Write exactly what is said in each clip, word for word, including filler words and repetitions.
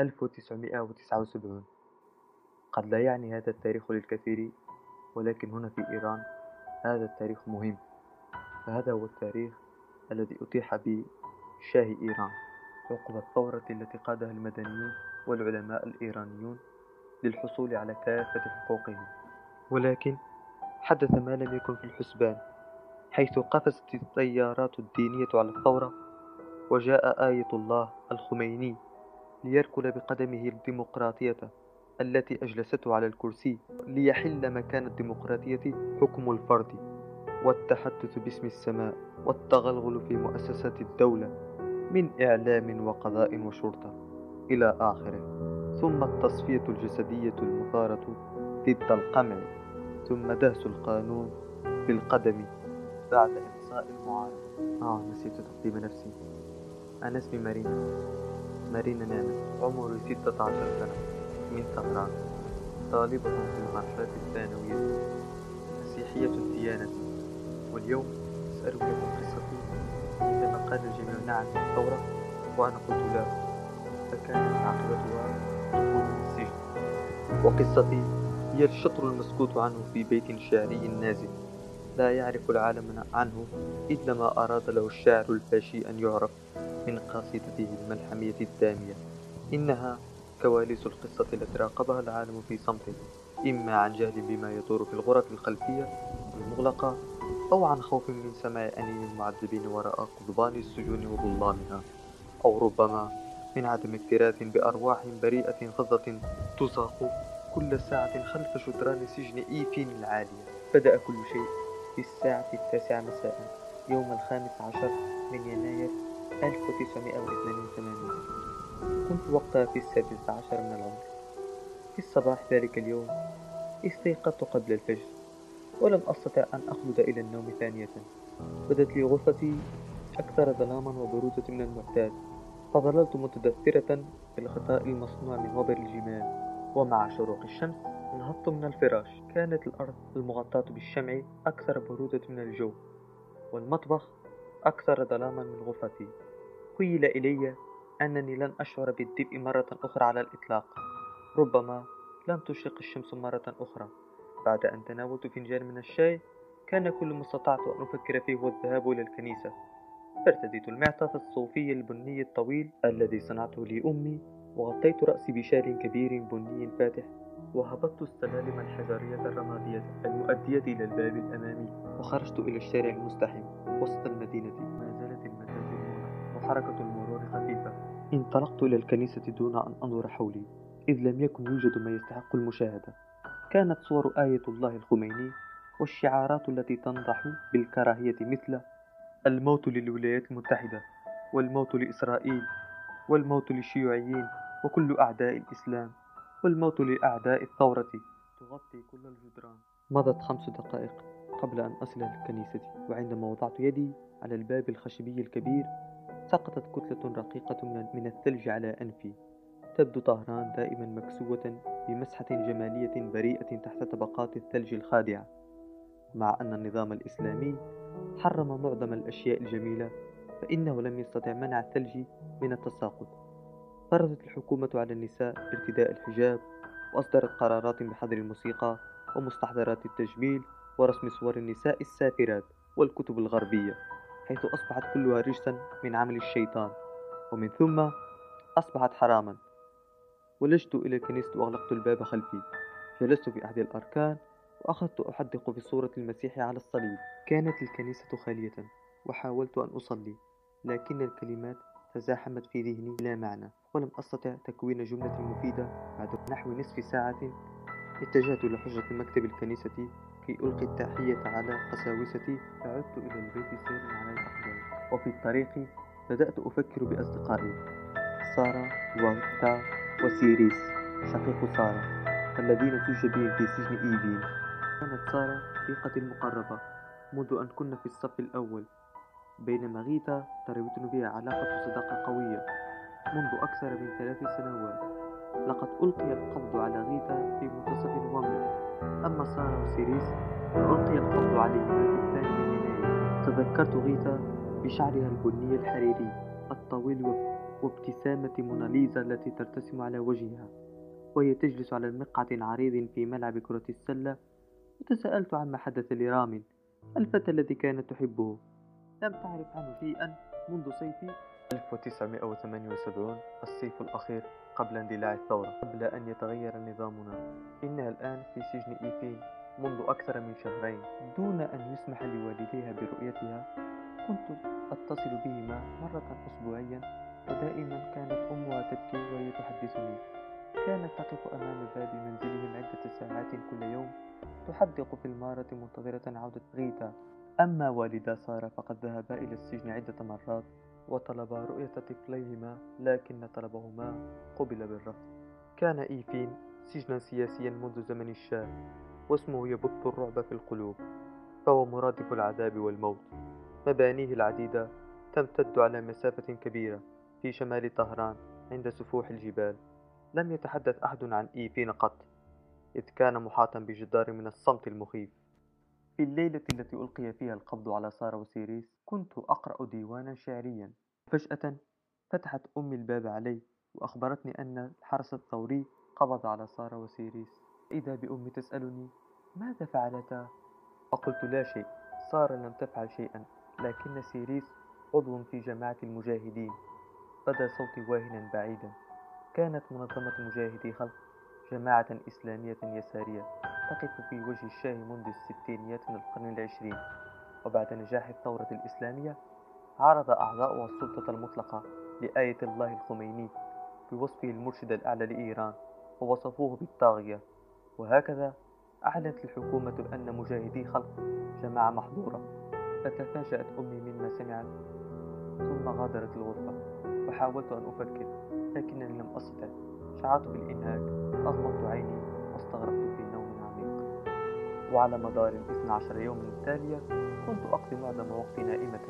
ألف وتسعمائة وتسعة وسبعين. قد لا يعني هذا التاريخ للكثير، ولكن هنا في إيران هذا التاريخ مهم، فهذا هو التاريخ الذي أتيح به شاه إيران عقب الثورة التي قادها المدنيون والعلماء الإيرانيون للحصول على كافة حقوقهم. ولكن حدث ما لم يكن في الحسبان، حيث قفزت التيارات الدينية على الثورة، وجاء آية الله الخميني ليركل بقدمه الديمقراطية التي أجلسته على الكرسي، ليحل مكان الديمقراطية حكم الفرد والتحدث باسم السماء والتغلغل في مؤسسات الدولة، من إعلام وقضاء وشرطة إلى آخره، ثم التصفية الجسدية المثارة ضد القمع، ثم دهس القانون بالقدم بعد إقصاء المعارض. آه نسيت تقديم نفسي، أنا اسمي مارينا مارينا نانا، عمري ستة عشر سنة، من طهران، طالبة في المرحلة الثانوية، مسيحية الديانة. واليوم أسألك عن قصتي عندما قال الجميع نعم للثورة وأنا قلت لا، فكانت عاقبتها دخول السجن. وقصتي هي الشطر المسكوت عنه في بيت شعري نازل لا يعرف العالم عنه إلا ما أراد له الشاعر الفاشي أن يعرف من قصيدته الملحمية الدامية. إنها كواليس القصة التي راقبها العالم في صمته، إما عن جهل بما يدور في الغرف الخلفية المغلقة، أو عن خوف من سماع أنين المعذبين وراء قضبان السجون وظلامها، أو ربما من عدم اكتراث بأرواح بريئة فظة تساق كل ساعة خلف جدران سجن إيفين العالية. بدأ كل شيء في الساعة التاسعة مساء يوم الخامس عشر من يناير ألف وتسعمائة واثنين وثمانين. كنت وقتها في السادس عشر من العمر. في الصباح ذلك اليوم استيقظت قبل الفجر، ولم أستطع أن أخلد إلى النوم ثانية. بدت لي غرفتي أكثر ظلاما وبرودة من المعتاد، فظللت متدثرة في الغطاء المصنوع من وبر الجمال. ومع شروق الشمس انهضت من الفراش. كانت الأرض المغطاة بالشمع أكثر برودة من الجو، والمطبخ أكثر ظلاما من غرفتي. قيل إلي أنني لن أشعر بالدفء مرة أخرى على الإطلاق، ربما لن تشرق الشمس مرة أخرى. بعد أن تناولت فنجان من الشاي، كان كل ما استطعت أن أفكر فيه هو الذهاب إلى الكنيسة. فارتديت المعطف الصوفي البني الطويل الذي صنعته لي أمي، وغطيت رأسي بشال كبير بني فاتح، وهبطت السلالم الحجرية الرمادية المؤدية إلى الباب الأمامي، وخرجت إلى الشارع المزدحم وسط المدينة. ما زالت المساجد مغلقة وحركة المرور خفيفة. انطلقت إلى الكنيسة دون أن أنظر حولي، إذ لم يكن يوجد ما يستحق المشاهدة. كانت صور آية الله الخميني والشعارات التي تنضح بالكراهية، مثل الموت للولايات المتحدة، والموت لإسرائيل، والموت للشيوعيين وكل أعداء الإسلام، والموت لأعداء الثورة، تغطي كل الجدران. مضت خمس دقائق قبل أن أصل الكنيسة، وعندما وضعت يدي على الباب الخشبي الكبير، سقطت كتلة رقيقة من الثلج على أنفي. تبدو طهران دائما مكسوة بمسحة جمالية بريئة تحت طبقات الثلج الخادعة، مع أن النظام الإسلامي حرم معظم الأشياء الجميلة، فإنه لم يستطع منع الثلج من التساقط. فرضت الحكومة على النساء ارتداء الحجاب، وأصدرت قرارات بحظر الموسيقى ومستحضرات التجميل ورسم صور النساء السافرات والكتب الغربية، حيث أصبحت كلها رجسا من عمل الشيطان، ومن ثم أصبحت حراما. ولجت إلى كنيسة وأغلقت الباب خلفي. جلست في أحد الأركان وأخذت أحدق في صورة المسيح على الصليب. كانت الكنيسة خالية، وحاولت أن أصلي، لكن الكلمات تزاحمت في ذهني لا معنى، ولم أستطع تكوين جملة مفيدة. بعد نحو نصف ساعة اتجهت لحجرة مكتب الكنيسة كي ألقي التحية على قساوستي. عدت إلى البيت سيرا على الأقدام، وفي الطريق بدأت أفكر بأصدقائي سارة وغيتا وسيريس شقيق سارة الذين سجنوا في سجن إيفين. كانت سارة رفيقتي المقربة منذ أن كنا في الصف الأول، بينما غيتا تربطنا بها علاقة صداقة قوية منذ أكثر من ثلاث سنوات. لقد ألقي القبض على غيتا في منتصف نوفمبر، أما سارة وسيريس فألقي القبض عليهما في الثاني من يناير. تذكرت غيتا بشعرها البني الحريري الطويل وابتسامة موناليزا التي ترتسم على وجهها وهي تجلس على مقعد عريض في ملعب كرة السلة. وتساءلت عما حدث لرامين الفتى الذي كانت تحبه، لم تعرف عنه شيئا منذ صيف ألف وتسعمائة وثمانية وسبعين الصيف الأخير قبل اندلاع الثورة، قبل أن يتغير نظامنا. إنها الآن في سجن إيفين منذ أكثر من شهرين دون أن يسمح لوالديها برؤيتها. كنت أتصل بهما مرة أسبوعيا ودائما كانت أمها تبكي وهي تحدثني. كانت تقف أمام باب منزلهم عدة ساعات كل يوم تحدق في المارة منتظرة عودة غيتا. أما والدا سارة فقد ذهبا إلى السجن عدة مرات وطلبا رؤية طفليهما لكن طلبهما قبل بالرفض. كان إيفين سجنا سياسيا منذ زمن الشاه واسمه يبث الرعب في القلوب، فهو مرادف العذاب والموت. مبانيه العديدة تمتد على مسافة كبيرة في شمال طهران عند سفوح الجبال. لم يتحدث أحد عن إيفين قط إذ كان محاطا بجدار من الصمت المخيف. في الليلة التي ألقي فيها القبض على سارة وسيريس كنت أقرأ ديوانا شعريا، فجأة فتحت أمي الباب علي وأخبرتني أن الحرس الثوري قبض على سارة وسيريس. إذا بأمي تسألني ماذا فعلتا؟ فقلت لا شيء، سارة لم تفعل شيئا لكن سيريس عضو في جماعة المجاهدين. بدا صوتي واهنا بعيدا. كانت منظمة مجاهدي خلق جماعة إسلامية يسارية تقف في وجه الشاه منذ الستينيات من القرن العشرين، وبعد نجاح الثورة الإسلامية عرض أعضاؤها السلطة المطلقة لآية الله الخميني بوصفه المرشد الأعلى لإيران ووصفوه بالطاغية. وهكذا أعلنت الحكومة أن مجاهدي خلق جماعة محظورة. فتفاجأت أمي مما سمعت ثم غادرت الغرفة، وحاولت أن أفكر لكنني لم أستطع. شعرت بالإنهاك، أغمضت عيني واستغرقت في نوم عميق. وعلى مدار اثني عشر يوم التالية كنت أقضي معظم وقتي نائمة،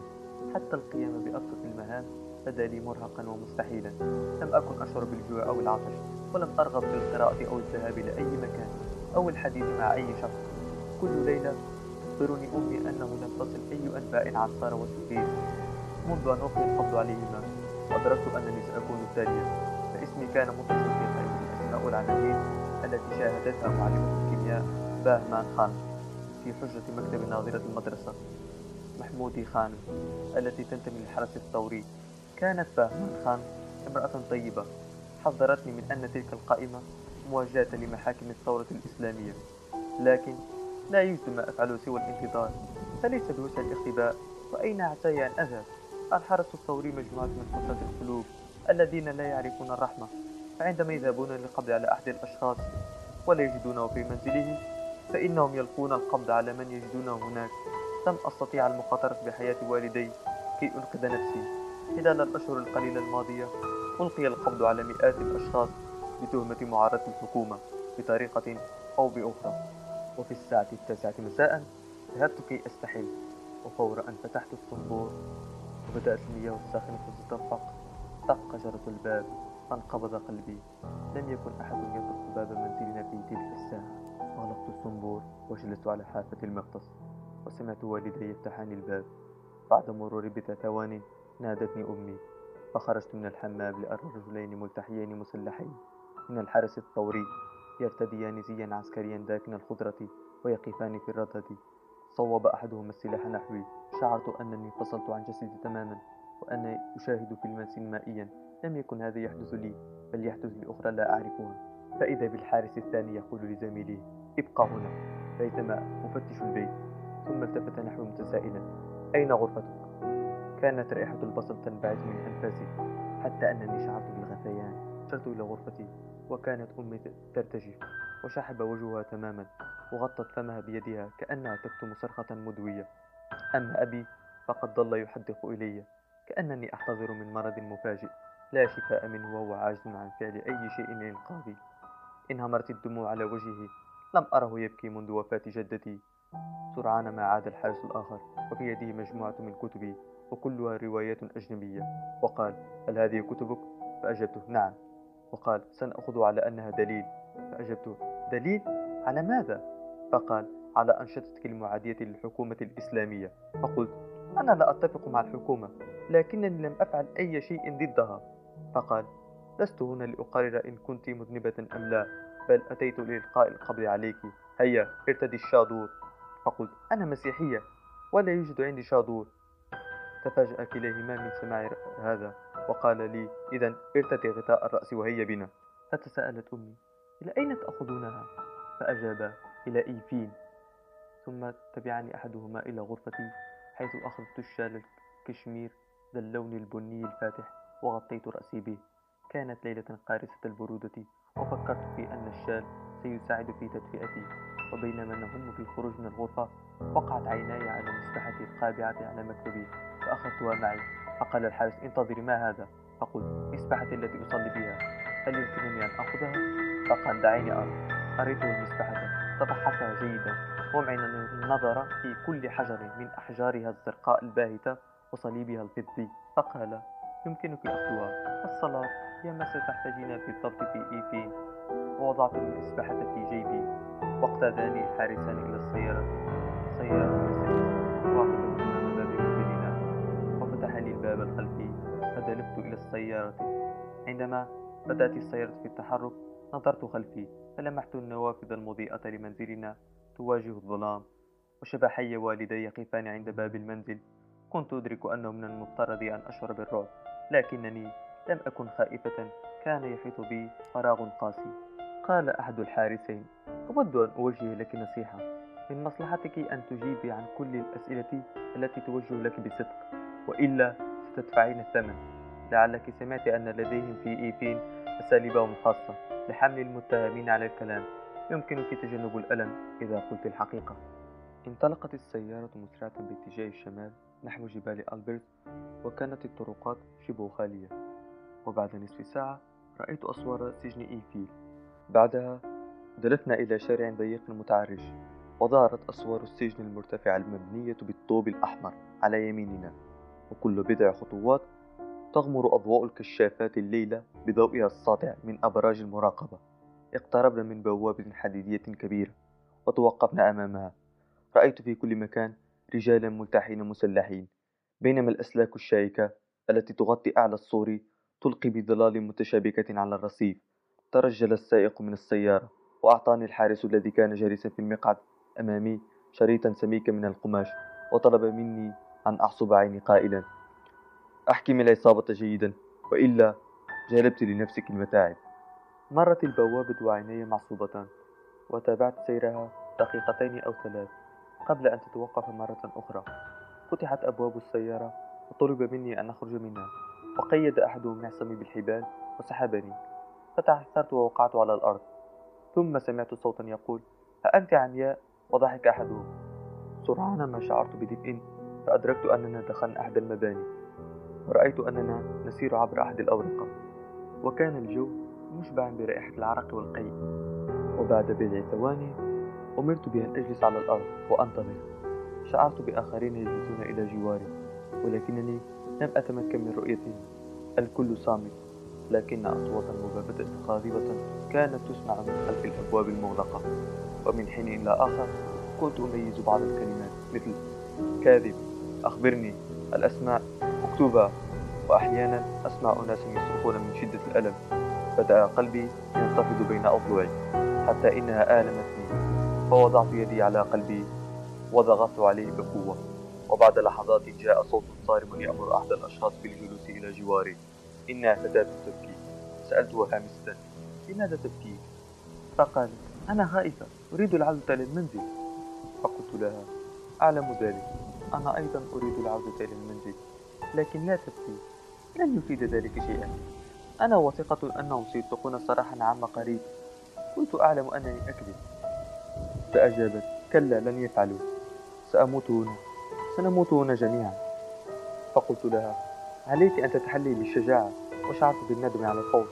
حتى القيام بأبسط المهام بدا لي مرهقا ومستحيلا. لم أكن أشعر بالجوع أو العطش، ولم أرغب في القراءة أو الذهاب إلى أي مكان أو الحديث مع أي شخص. كل ليلة تخبرني أمي أنه لم تصل أي أنباء عن سارة وسيريس منذ أن ألقي القبض عليهما. أدركت أنني سأكون التالية، فاسمي كان متصل في قائمة الأسماء العالمية التي شاهدتها معلم الكيمياء باهمان خان في حجرة مكتب ناظرة المدرسة محمودي خان التي تنتمي للحرس الثوري. كانت باهمان خان امرأة طيبة، حذرتني من أن تلك القائمة مواجهة لمحاكم الثورة الإسلامية، لكن لا يوجد ما أفعله سوى الانتظار، فليس بوسع الاختباء. وأين عساي أن أذهب؟ الحرس الثوري مجموعة من قتلة القلوب الذين لا يعرفون الرحمة، فعندما يذهبون للقبض على أحد الأشخاص ولا يجدونه في منزله فإنهم يلقون القبض على من يجدونه هناك. لم أستطيع المخاطرة بحياة والدي كي أنقذ نفسي. خلال الأشهر القليلة الماضية ألقي القبض على مئات الأشخاص بتهمة معارضة الحكومة بطريقة أو بأخرى. وفي الساعة التاسعة مساء ذهبت كي أستحل، وفور أن فتحت الصنبور وبدأت المياه الساخنة تتدفق طق جرس الباب فانقبض قلبي. لم يكن أحد يطرق باب منزلنا في تلك الساعة. غلقت الصنبور وجلست على حافة المغطس وسمعت والدي يفتحان الباب. بعد مرور بضع ثوان نادتني أمي، فخرجت من الحمام لأرى رجلين ملتحيين مسلحين من الحرس الثوري يرتديان زيا عسكريا داكن الخضرة ويقفان في الرصيد. صوب أحدهما السلاح نحوي. شعرت أنني فصلت عن جسدي تماما وأنا أشاهد فيلما سينمائيا. لم يكن هذا يحدث لي بل يحدث لأخرى لا أعرفها. فإذا بالحارس الثاني يقول لزميله ابقى هنا بينما أفتش البيت، ثم التفت نحوي متسائلا أين غرفتك؟ كانت رائحة البصل تنبعث من أنفاسي حتى أنني شعرت بالغثيان. وصلت إلى غرفتي وكانت أمي ترتجف وشحب وجهها تماما وغطت فمها بيدها كأنها تكتم صرخة مدوية. أما أبي فقد ظل يحدق إلي كأنني أحتضر من مرض مفاجئ لا شفاء منه، وهو عاجز عن فعل أي شيء إنقاذي. انهمرت الدموع على وجهه، لم أره يبكي منذ وفاة جدتي. سرعان ما عاد الحارس الآخر وفي يده مجموعة من كتبي وكلها روايات أجنبية، وقال هل هذه كتبك؟ فأجبته نعم، وقال سنأخذ على أنها دليل. فأجبته دليل؟ على ماذا؟ فقال على أنشطتك المعادية للحكومة الإسلامية. فقلت أنا لا أتفق مع الحكومة لكنني لم أفعل أي شيء ضدها. فقال: لست هنا لأقرر إن كنت مذنبة أم لا، بل أتيت لإلقاء القبض عليك، هيا ارتدي الشاذور. فقلت: أنا مسيحية ولا يوجد عندي شاذور. تفاجأ كليهما من سماع هذا وقال لي: إذا ارتدي غطاء الرأس وهيا بنا. فتساءلت أمي: إلى أين تأخذونها؟ فأجاب: إلى إيفين. ثم تبعني أحدهما إلى غرفتي حيث أخذت الشال الكشمير ذا اللون البني الفاتح وغطيت رأسي به. كانت ليلة قارسة البرودة، وفكرت في أن الشال سيساعد في تدفئتي. وبينما نهم في الخروج من الغرفة وقعت عيناي على مساحتي القابعة على مكتبي فأخذتها معي. فقال الحارس: انتظري، ما هذا؟ فقلت: مسبحتي التي أصلي بها، هل يمكنني أن أخذها؟ فقال: دعيني أرى. قريته المسبحة، تفحصها جيدا، ومعنا نظر في كل حجر من أحجارها الزرقاء الباهتة وصليبها الفضي. فقال: يمكنك أخذها، الصلاة هي ما ستحتاجين بالضبط في إيفين. ووضعت المسبحة في جيبي. واقتاداني حارسان إلى السيارة سيارة مرسيدس، وأقفل أمام باب منزلنا، وفتح لي الباب الخلفي فدلفت إلى السيارة. عندما بدأت السيارة في التحرك نظرت خلفي فلمحت النوافذ المضيئة لمنزلنا تواجه الظلام، وشبحي والدي يقفان عند باب المنزل. كنت أدرك أنه من المفترض أن أشعر بالرعب، لكنني لم أكن خائفة. كان يحيط بي فراغ قاسي. قال أحد الحارسين: أود أن أوجه لك نصيحة، من مصلحتك أن تجيبي عن كل الأسئلة التي توجه لك بصدق، وإلا ستدفعين الثمن. لعلك سمعت أن لديهم في إيفين أساليبهم خاصة لحمل المتهمين على الكلام، يمكنك تجنب الألم إذا قلت الحقيقة. انطلقت السيارة مسرعة باتجاه الشمال نحو جبال ألبرت، وكانت الطرقات شبه خالية. وبعد نصف ساعة رأيت أسوار سجن إيفين. بعدها دلفنا إلى شارع ضيق متعرج، وظهرت أسوار السجن المرتفعة المبنية بالطوب الأحمر على يميننا، وكل بضع خطوات تغمر أضواء الكشافات الليلة بضوئها الساطع من أبراج المراقبة. اقتربنا من بوابة حديدية كبيرة وتوقفنا أمامها. رأيت في كل مكان رجالا ملتحين مسلحين، بينما الأسلاك الشائكة التي تغطي أعلى السور تلقي بظلال متشابكة على الرصيف. ترجل السائق من السيارة، وأعطاني الحارس الذي كان جالسا في المقعد أمامي شريطا سميكا من القماش، وطلب مني أن أحصب عيني قائلا: أحكم العصابة جيدا، وإلا جلبت لنفسك المتاعب. مرت البوابة وعيني معصوبتان، وتابعت سيرها دقيقتين أو ثلاث قبل أن تتوقف مرة أخرى. فتحت أبواب السيارة وطلب مني أن أخرج منها، وقيد أحدهم معصمي بالحبال وسحبني، فتعثرت ووقعت على الأرض. ثم سمعت صوتا يقول: أأنت عمياء؟ وضحك أحدهم. سرعان ما شعرت بدفء، فأدركت أننا دخلنا أحد المباني، ورأيت أننا نسير عبر أحد الأورقة، وكان الجو مشبعا برائحة العرق والقيء. وبعد بضع ثواني أمرت بأن أجلس على الأرض وأنتظر. شعرت بآخرين يجلسون إلى جواري، ولكنني لم أتمكن من رؤيتهم. الكل صامت، لكن أصواتا مبابدة قاذبة كانت تسمع من خلف الأبواب المغلقة. ومن حين إلى آخر كنت أميز بعض الكلمات، مثل كاذب، أخبرني، الأسماء مكتوبة. وأحيانا أسمع أناسا يصرخون من شدة الألم. بدأ قلبي ينتفض بين أضلعي حتى إنها آلمتني، فوضعت يدي على قلبي وضغطت عليه بقوة. وبعد لحظات جاء صوت صارم يأمر أحد الأشخاص بالجلوس إلى جواري: إنها فتاة تبكي. سألتها هامسة: لماذا تبكي؟ فقالت: أنا خائفة، أريد العودة للمنزل. فقلت لها: أعلم ذلك، أنا أيضا أريد العودة للمنزل، لكن لا تبكي، لن يفيد ذلك شيئا. أنا واثقة أنهم سيطلقون صراحا عما قريب، كنت أعلم أنني أكذب. فأجابت: كلا، لن يفعلوا، سأموت هنا، سنموت هنا جميعا. فقلت لها: عليك أن تتحلي بالشجاعة. وشعرت بالندم على الخوف،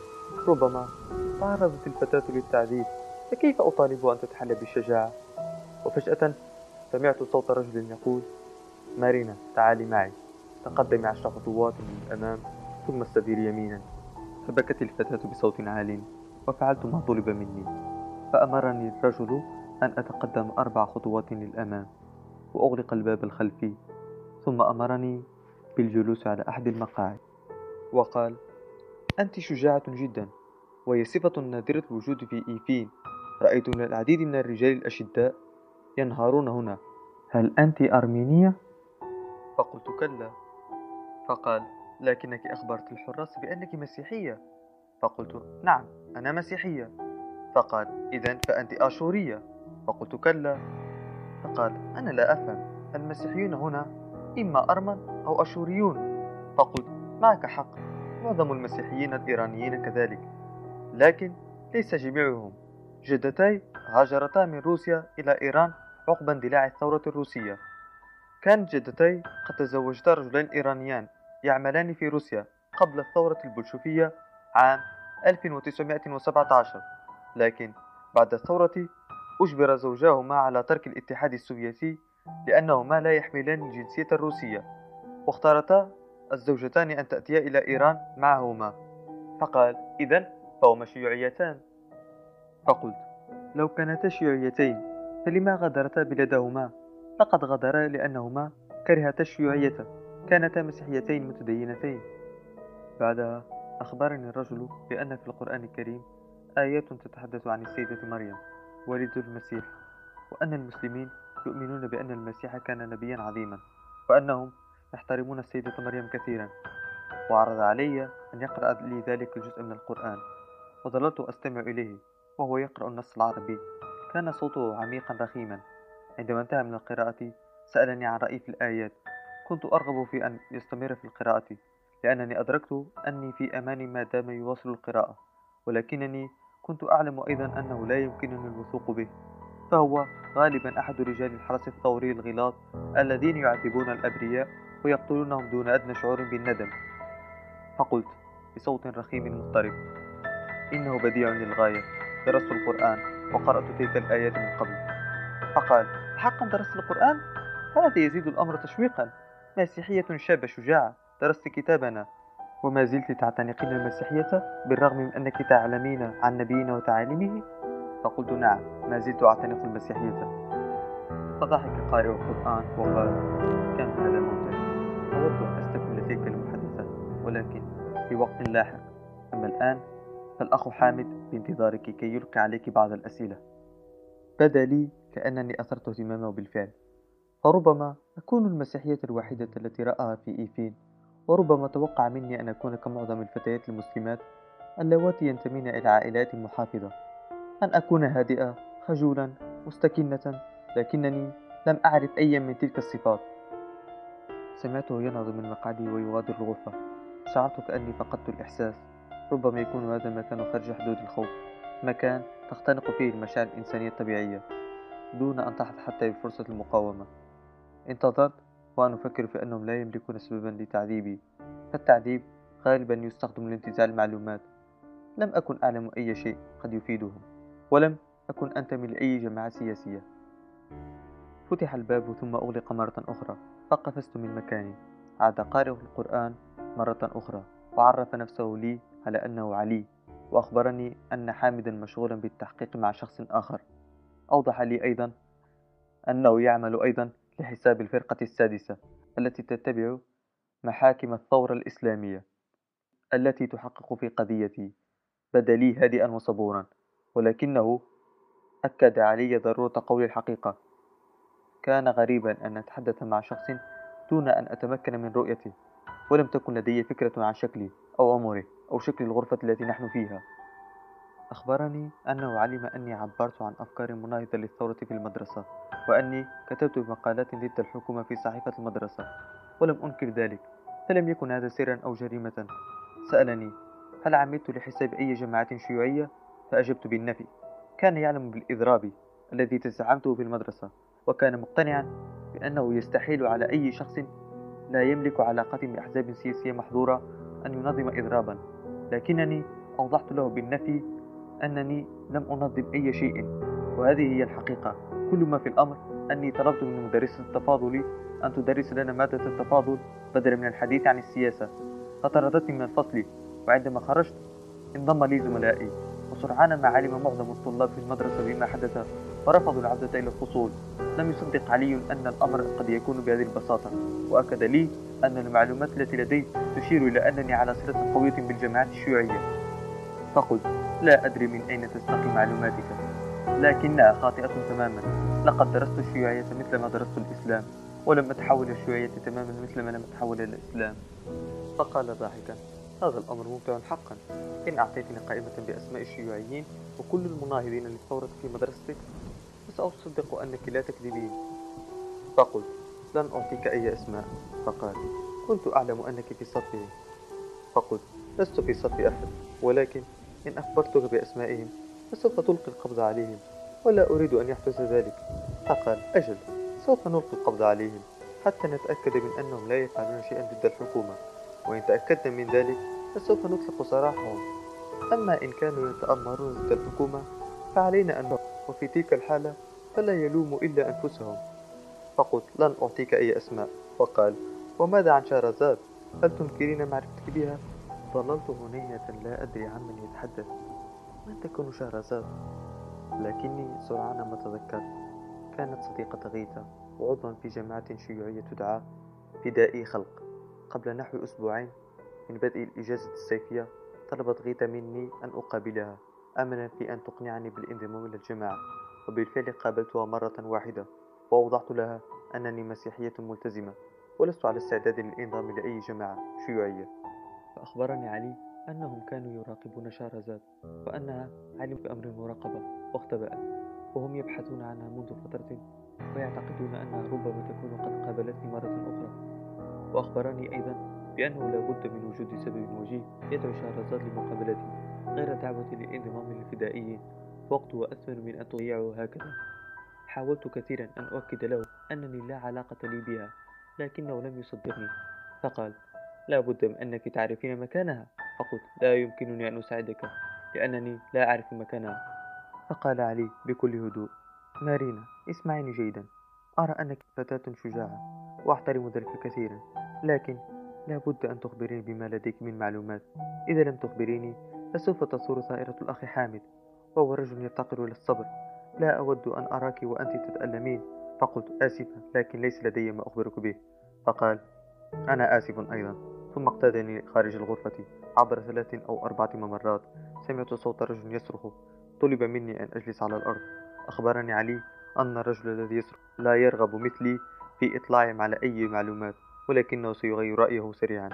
ربما تعرضت الفتاة للتعذيب، فكيف أطالبها أن تتحلى بالشجاعة؟ وفجأة سمعت صوت رجل يقول: مارينا، تعالي معي، تقدمي عشر خطوات من الأمام ثم استديري يمينا. فبكت الفتاة بصوت عال، وفعلت ما طلب مني. فأمرني الرجل أن أتقدم أربع خطوات للأمام وأغلق الباب الخلفي، ثم أمرني بالجلوس على أحد المقاعد، وقال: أنت شجاعة جدا، وهي صفة نادرة الوجود في إيفين. رأيت من العديد من الرجال الأشداء ينهارون هنا. هل أنت أرمينية؟ فقلت كلا. فقال لكنك أخبرت الحراس بأنك مسيحية. فقلت نعم أنا مسيحية. فقال إذن فأنت آشورية. فقلت كلا. فقال أنا لا أفهم، المسيحيون هنا إما أرمن أو أشوريون. فقلت معك حق، معظم المسيحيين الإيرانيين كذلك، لكن ليس جميعهم. جدتي هاجرتا من روسيا إلى إيران عقب اندلاع الثورة الروسية. كانت جدتي قد تزوجتا رجلين إيرانيان يعملان في روسيا قبل الثورة البولشفية عام ألف وتسعمائة وسبعة عشر، لكن بعد الثورة أجبر زوجاهما على ترك الاتحاد السوفيتي لأنهما لا يحملان الجنسية الروسية، واختارتا الزوجتان أن تأتيا إلى إيران معهما. فقال إذن فهما شيوعيتان. فقلت لو كانتا شيوعيتين فلما غادرتا بلادهما؟ لقد غادرا لأنهما كرهتا الشيوعية، كانتا مسيحيتين متدينتين. بعدها أخبرني الرجل بأن في القرآن الكريم آيات تتحدث عن السيدة مريم والدة المسيح، وأن المسلمين يؤمنون بأن المسيح كان نبيا عظيما، وأنهم يحترمون السيدة مريم كثيرا. وعرض علي أن يقرأ لي ذلك الجزء من القرآن، وظللت أستمع إليه وهو يقرأ النص العربي. كان صوته عميقا رخيما. عندما انتهى من القراءة سألني عن رأيي في الآيات. كنت أرغب في أن يستمر في القراءة لأنني أدركت أني في أمان ما دام يواصل القراءة، ولكنني كنت أعلم أيضا أنه لا يمكنني الوثوق به، فهو غالبا أحد رجال الحرس الثوري الغلاظ الذين يعذبون الأبرياء ويقتلونهم دون أدنى شعور بالندم. فقلت بصوت رخيم مضطرب إنه بديع للغاية، درست القرآن وقرأت تلك الآيات من قبل. فقال حقا درست القرآن؟ هذا يزيد الأمر تشويقا. مسيحية شابة شجاعة، درست كتابنا، وما زلت تعتنقين المسيحية بالرغم من أنك تعلمين عن نبينا وتعاليمه؟ فقلت نعم ما زلت أعتنق المسيحية. فضحك قارئ القرآن وقال كان هذا ممتع، أود أن أستكمل تلك المحادثة ولكن في وقت لاحق. أما الآن فالأخ حامد بانتظارك كي يلقي عليك بعض الأسئلة. بدا لي كأنني أثرت اهتمامه بالفعل، فربما أكون المسيحية الوحيدة التي رآها في إيفين، وربما توقع مني أن أكون كمعظم الفتيات المسلمات اللواتي ينتمين إلى عائلات محافظة، أن أكون هادئة خجولا مستكنة، لكنني لم أعرف أي من تلك الصفات. سمعته ينهض من مقعدي ويغادر الغرفة. شعرت كأني فقدت الإحساس. ربما يكون هذا مكان خارج حدود الخوف، مكان تختنق فيه المشاعر الإنسانية الطبيعية دون أن تحظى حتى بفرصة المقاومة. انتظرت وأنا أفكر في أنهم لا يملكون سببا لتعذيبي، فالتعذيب غالبا يستخدم لانتزاع المعلومات. لم أكن أعلم أي شيء قد يفيدهم، ولم أكن أنتمي لأي جماعة سياسية. فتح الباب ثم أغلق مرة أخرى، فقفزت من مكاني. عاد قارئ القرآن مرة أخرى وعرف نفسه لي على أنه علي، وأخبرني أن حامدا مشغولا بالتحقيق مع شخص آخر. أوضح لي أيضا أنه يعمل أيضا لحساب الفرقة السادسة التي تتبع محاكم الثورة الإسلامية التي تحقق في قضيتي. بدا لي هادئا وصبورا، ولكنه أكد علي ضرورة قول الحقيقة. كان غريبا أن أتحدث مع شخص دون أن أتمكن من رؤيته، ولم تكن لدي فكرة عن شكلي أو عمري أو شكل الغرفة التي نحن فيها. أخبرني أنه علم أني عبرت عن أفكار مناهضة للثورة في المدرسة، وأني كتبت مقالات ضد الحكومة في صحيفة المدرسة، ولم أنكر ذلك، فلم يكن هذا سرا أو جريمة. سألني هل عملت لحساب أي جماعة شيوعية؟ فأجبت بالنفي. كان يعلم بالإضراب الذي تزعمته في المدرسة، وكان مقتنعا بأنه يستحيل على أي شخص لا يملك علاقة بأحزاب سياسية محظورة أن ينظم إضرابا، لكنني أوضحت له بالنفي أنني لم أنظم أي شيء، وهذه هي الحقيقة. كل ما في الأمر أني طلبت من مدرسة التفاضل أن تدرس لنا مادة التفاضل بدلا من الحديث عن السياسة، فطردتني من الفصل، وعندما خرجت انضم لي زملائي، وسرعان ما علم معظم الطلاب في المدرسة بما حدث فرفضوا العودة إلى الفصول. لم يصدق علي أن الأمر قد يكون بهذه البساطة، وأكد لي أن المعلومات التي لدي تشير إلى أنني على صلة قوية بالجماعات الشيوعية. فقل لا أدري من أين تستقي معلوماتك، لكنها خاطئة تماما. لقد درست الشيوعية مثلما درست الإسلام، ولم أتحول الشيوعية تماما مثلما لم أتحول الإسلام. فقال ضاحكا: هذا الأمر ممتع حقا. إن أعطيتني قائمة بأسماء الشيوعيين وكل المناهضين للثورة في مدرستك فسأصدق أنك لا تكذبين. فقلت: لن أعطيك أي أسماء. فقال: كنت أعلم أنك في صفي. فقلت: لست في صف أحد، ولكن إن أخبرتك بأسمائهم فسوف تلقي القبض عليهم، ولا أريد أن يحدث ذلك. فقال: أجل، سوف نلقي القبض عليهم حتى نتأكد من أنهم لا يفعلون شيئا ضد الحكومة، وإن تأكدنا من ذلك فسوف نطلق سراحهم. أما إن كانوا يتأمرون ضد الحكومة فعلينا أن، وفي تلك الحالة فلا يلوموا إلا أنفسهم. فقلت: لن أعطيك أي أسماء. فقال: وماذا عن شهرزاد؟ هل تنكرين معرفتك بها؟ ظللت هنية لا أدري عمن يتحدث. ما تكون شهرزاد؟ لكني سرعان ما تذكرت، كانت صديقة غيتا وعضوا في جماعة شيوعية تدعى فدائي خلق. قبل نحو أسبوعين من بدء الإجازة الصيفية طلبت غيتا مني أن أقابلها، آملا في أن تقنعني بالانضمام إلى الجماعة، وبالفعل قابلتها مرة واحدة وأوضحت لها أنني مسيحية ملتزمة ولست على استعداد للانضمام لأي جماعة شيوعية. فأخبرني علي أنهم كانوا يراقبون شهرزاد، وأنها علمت بأمر المراقبة واختبأت، وهم يبحثون عنها منذ فترة ويعتقدون أنها ربما تكون قد قابلتني مرة أخرى. وأخبرني أيضا بأنه لا بد من وجود سبب وجيه يدعو شهرزاد لمقابلتي غير دعوة للانضمام للفدائيين، وقتها أثمن من أن تضيعه هكذا. حاولت كثيرا أن أؤكد له أنني لا علاقة لي بها، لكنه لم يصدقني. فقال: لا بد من أنك تعرفين مكانها. فقلت: لا يمكنني أن أساعدك لأنني لا أعرف مكانها. فقال علي بكل هدوء: مارينا، اسمعيني جيدا، أرى أنك فتاة شجاعة وأحترم ذلك كثيرا، لكن لا بد أن تخبريني بما لديك من معلومات. إذا لم تخبريني فسوف تصور ثائرة الأخ حامد، وهو رجل يفتقر إلى الصبر. لا أود أن أراك وأنت تتألمين. فقلت: آسفة، لكن ليس لدي ما أخبرك به. فقال: أنا آسف أيضا. ثم اقتادني خارج الغرفة عبر ثلاث أو أربعة ممرات. سمعت صوت رجل يصرخ، طلب مني أن أجلس على الأرض. أخبرني علي أن الرجل الذي يصرخ لا يرغب مثلي في إطلاعهم على أي معلومات، ولكنه سيغير رأيه سريعا.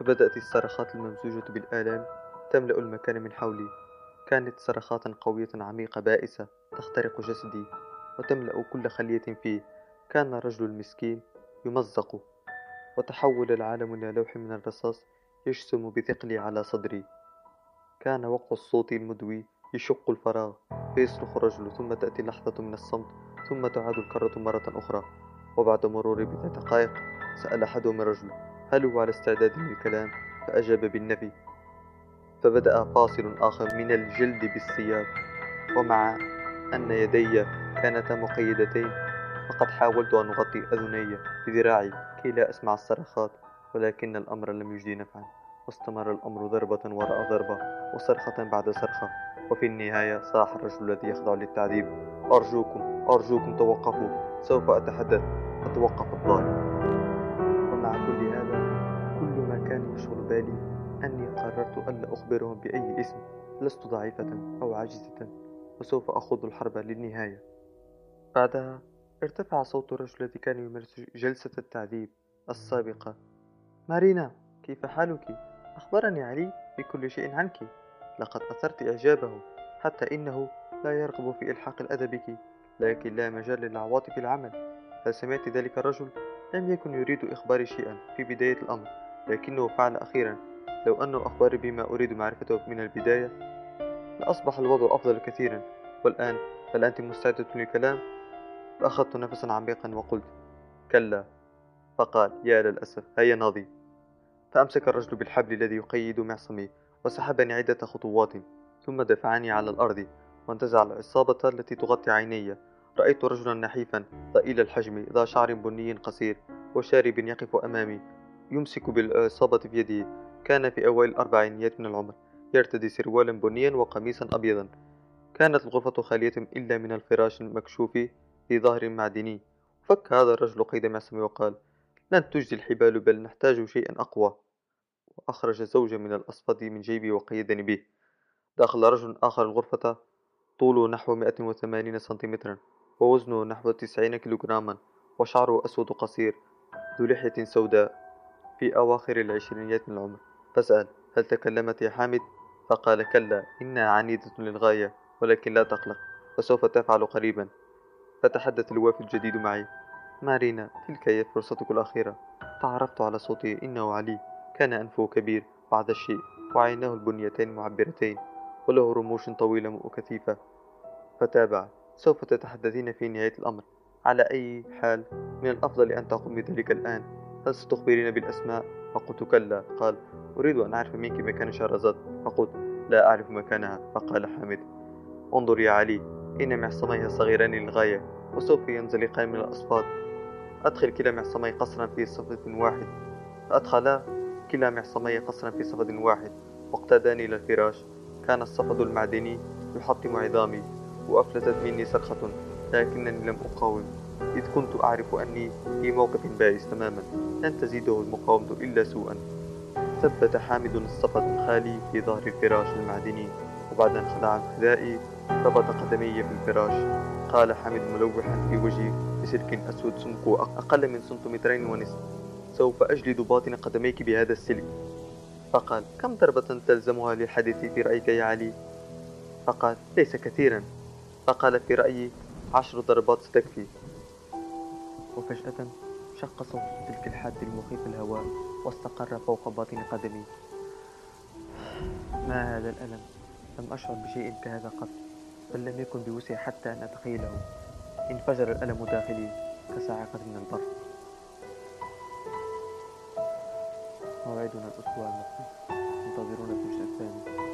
فبدأت الصرخات الممزوجة بالآلام تملأ المكان من حولي. كانت صرخات قوية عميقة بائسة تخترق جسدي وتملأ كل خلية فيه. كان الرجل المسكين يمزق، وتحول العالم إلى لوح من الرصاص يجسم بثقلي على صدري. كان وقع الصوت المدوي يشق الفراغ فيصرخ الرجل، ثم تأتي لحظة من الصمت، ثم تعاد الكرة مرة أخرى. وبعد مرور بضع دقائق سأل أحدهم الرجل هل هو على استعداد للكلام، فأجاب بالنفي. فبدأ فاصل آخر من الجلد بالسياط، ومع أن يدي كانتا مقيدتين فقد حاولت أن أغطي أذني بذراعي كي لا أسمع الصرخات، ولكن الأمر لم يجدي نفعا. واستمر الأمر ضربة وراء ضربة وصرخة بعد صرخة، وفي النهاية صاح الرجل الذي يخضع للتعذيب: أرجوكم أرجوكم توقفوا، سوف أتحدث، أتوقف الضال. ومع كل هذا كل ما كان يشغل بالي أني قررت ألا أخبرهم بأي اسم. لست ضعيفة أو عاجزة، وسوف أخوض الحرب للنهاية. بعدها ارتفع صوت الرجل الذي كان يمارس جلسة التعذيب السابقة: مارينا، كيف حالك؟ أخبرني علي بكل شيء عنك، لقد أثرت إعجابه، حتى إنه لا يرغب في إلحاق الأذى بك، لكن لا مجال للعواطف في العمل. هل سمعت ذلك الرجل؟ لم يكن يريد إخباري شيئا في بداية الأمر، لكنه فعل أخيرا. لو أنه أخبرني بما أريد معرفته من البداية لأصبح الوضع أفضل كثيرا. والآن هل أنت مستعدة للكلام؟ فأخذت نفسا عميقا وقلت: كلا. فقال: يا للأسف، هيا ناضي. فأمسك الرجل بالحبل الذي يقيد معصمي وسحبني عدة خطوات، ثم دفعني على الأرض وانتزع العصابة التي تغطي عيني. رأيت رجلا نحيفا ضئيل الحجم ذا شعر بني قصير وشارب يقف أمامي يمسك بالعصابة في يده. كان في أوائل الأربعينيات من العمر، يرتدي سروالا بنيا وقميصا أبيضا. كانت الغرفة خالية إلا من الفراش المكشوف في ظهر معدني. فك هذا الرجل قيد معصمي وقال: لن تجزي الحبال بل نحتاج شيئا أقوى. وأخرج زوجا من الأصفاد من جيبي وقيدني به. دخل رجل آخر الغرفة طوله نحو مائة وثمانين سنتيمترا ووزنه نحو تسعين كيلوغراما وشعره أسود قصير ذو لحية سوداء في أواخر العشرينيات من العمر. فسأل: هل تكلمت يا حامد؟ فقال: كلا، إنها عنيدة للغاية، ولكن لا تقلق، وسوف تفعل قريبا. فتحدث الوافد الجديد معي: مارينا، تلك هي فرصتك الأخيرة. تعرفت على صوته إنه علي. كان أنفه كبير بعض الشيء، وعيناه البنيتين معبرتين، وله رموش طويلة وكثيفة. فتابع: سوف تتحدثين في نهاية الأمر. على أي حال من الأفضل أن تقومي بذلك الآن. هل ستخبرين بالأسماء؟ فقلت: كلا. قال: أريد أن أعرف منك مكان شهرزاد. فقلت: لا أعرف مكانها. فقال حامد: انظر يا علي، إن معصميها صغيران للغاية وسوف ينزلقان من الأصفاد. أدخل كلا معصمي قصرا في صفد واحد. فأدخلا كلا معصمي قصرا في صفد واحد واقتاداني إلى الفراش. كان الصفد المعدني يحطم عظامي وأفلتت مني صرخة، لكنني لم أقاوم، إذ كنت أعرف أني في موقف بائس تماما لن تزيده المقاومة إلا سوءا. ثبت حامد الصفد الخالي في ظهر الفراش المعدني، وبعد أن خلع خذائي ربط قدمي في الفراش. قال حامد ملوحا في وجهي بسلك أسود سمكه أقل من سنتيمترين ونصف: سوف أجلد باطن قدميك بهذا السلك. فقال: كم ضربة تلزمها للحدث في رأيك يا علي؟ فقال: ليس كثيرا. فقال: في رأيي عشر ضربات ستكفي. وفجأة شق صوت تلك الحادة المخيف الهواء واستقر فوق باطن قدمي. ما هذا الألم؟ لم أشعر بشيء كهذا قط، بل لم يكن بوسعي حتى أن أتخيله. انفجر الألم داخلي كصاعقة من البرق. موعدنا الأسبوع المقبل، انتظرونا في الجزء الثاني.